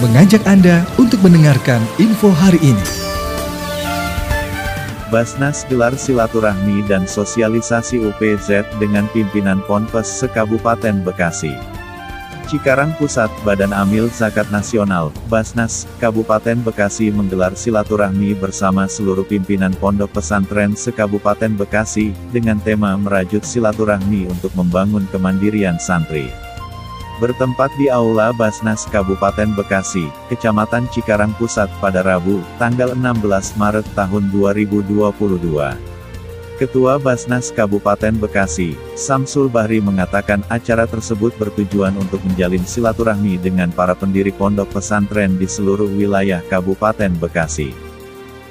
mengajak Anda untuk mendengarkan info hari ini. Baznas gelar silaturahmi dan sosialisasi UPZ dengan pimpinan Ponpes se-Kabupaten Bekasi. Cikarang Pusat, Badan Amil Zakat Nasional, Baznas, Kabupaten Bekasi menggelar silaturahmi bersama seluruh pimpinan pondok pesantren se-Kabupaten Bekasi, dengan tema merajut silaturahmi untuk membangun kemandirian santri. Bertempat di Aula Baznas Kabupaten Bekasi, Kecamatan Cikarang Pusat pada Rabu, tanggal 16 Maret tahun 2022. Ketua Baznas Kabupaten Bekasi, Samsul Bahri mengatakan acara tersebut bertujuan untuk menjalin silaturahmi dengan para pendiri pondok pesantren di seluruh wilayah Kabupaten Bekasi.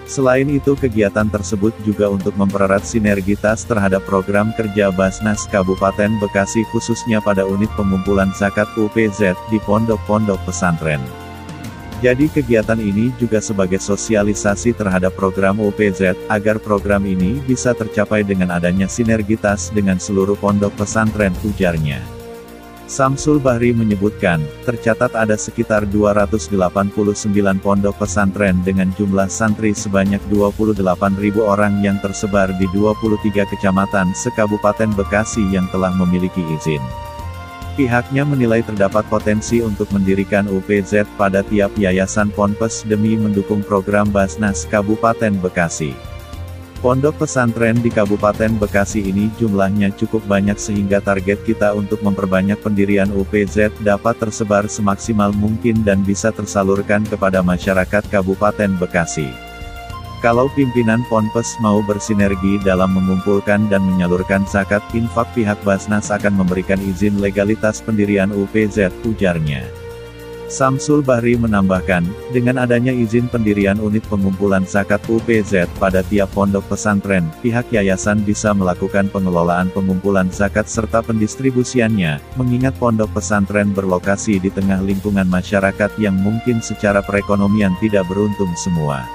Selain itu, kegiatan tersebut juga untuk mempererat sinergitas terhadap program kerja Baznas Kabupaten Bekasi khususnya pada unit pengumpulan zakat UPZ di pondok-pondok pesantren. Jadi kegiatan ini juga sebagai sosialisasi terhadap program UPZ, agar program ini bisa tercapai dengan adanya sinergitas dengan seluruh pondok pesantren, ujarnya. Samsul Bahri menyebutkan, tercatat ada sekitar 289 pondok pesantren dengan jumlah santri sebanyak 28.000 orang yang tersebar di 23 kecamatan se-Kabupaten Bekasi yang telah memiliki izin. Pihaknya menilai terdapat potensi untuk mendirikan UPZ pada tiap yayasan Ponpes demi mendukung program Baznas Kabupaten Bekasi. Pondok pesantren di Kabupaten Bekasi ini jumlahnya cukup banyak sehingga target kita untuk memperbanyak pendirian UPZ dapat tersebar semaksimal mungkin dan bisa tersalurkan kepada masyarakat Kabupaten Bekasi. Kalau pimpinan Ponpes mau bersinergi dalam mengumpulkan dan menyalurkan zakat infak, pihak Baznas akan memberikan izin legalitas pendirian UPZ, ujarnya. Samsul Bahri menambahkan, dengan adanya izin pendirian unit pengumpulan zakat UPZ pada tiap pondok pesantren, pihak yayasan bisa melakukan pengelolaan pengumpulan zakat serta pendistribusiannya, mengingat pondok pesantren berlokasi di tengah lingkungan masyarakat yang mungkin secara perekonomian tidak beruntung semua.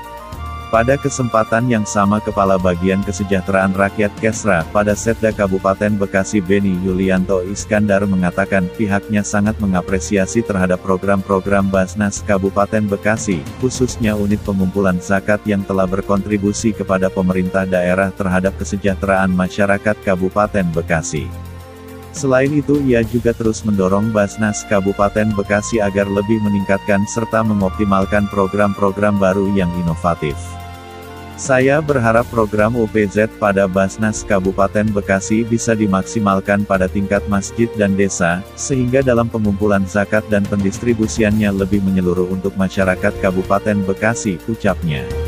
Pada kesempatan yang sama, Kepala Bagian Kesejahteraan Rakyat Kesra pada Setda Kabupaten Bekasi Beni Yulianto Iskandar mengatakan pihaknya sangat mengapresiasi terhadap program-program Baznas Kabupaten Bekasi, khususnya unit pengumpulan zakat yang telah berkontribusi kepada pemerintah daerah terhadap kesejahteraan masyarakat Kabupaten Bekasi. Selain itu, ia juga terus mendorong Baznas Kabupaten Bekasi agar lebih meningkatkan serta mengoptimalkan program-program baru yang inovatif. Saya berharap program UPZ pada Baznas Kabupaten Bekasi bisa dimaksimalkan pada tingkat masjid dan desa, sehingga dalam pengumpulan zakat dan pendistribusiannya lebih menyeluruh untuk masyarakat Kabupaten Bekasi, ucapnya.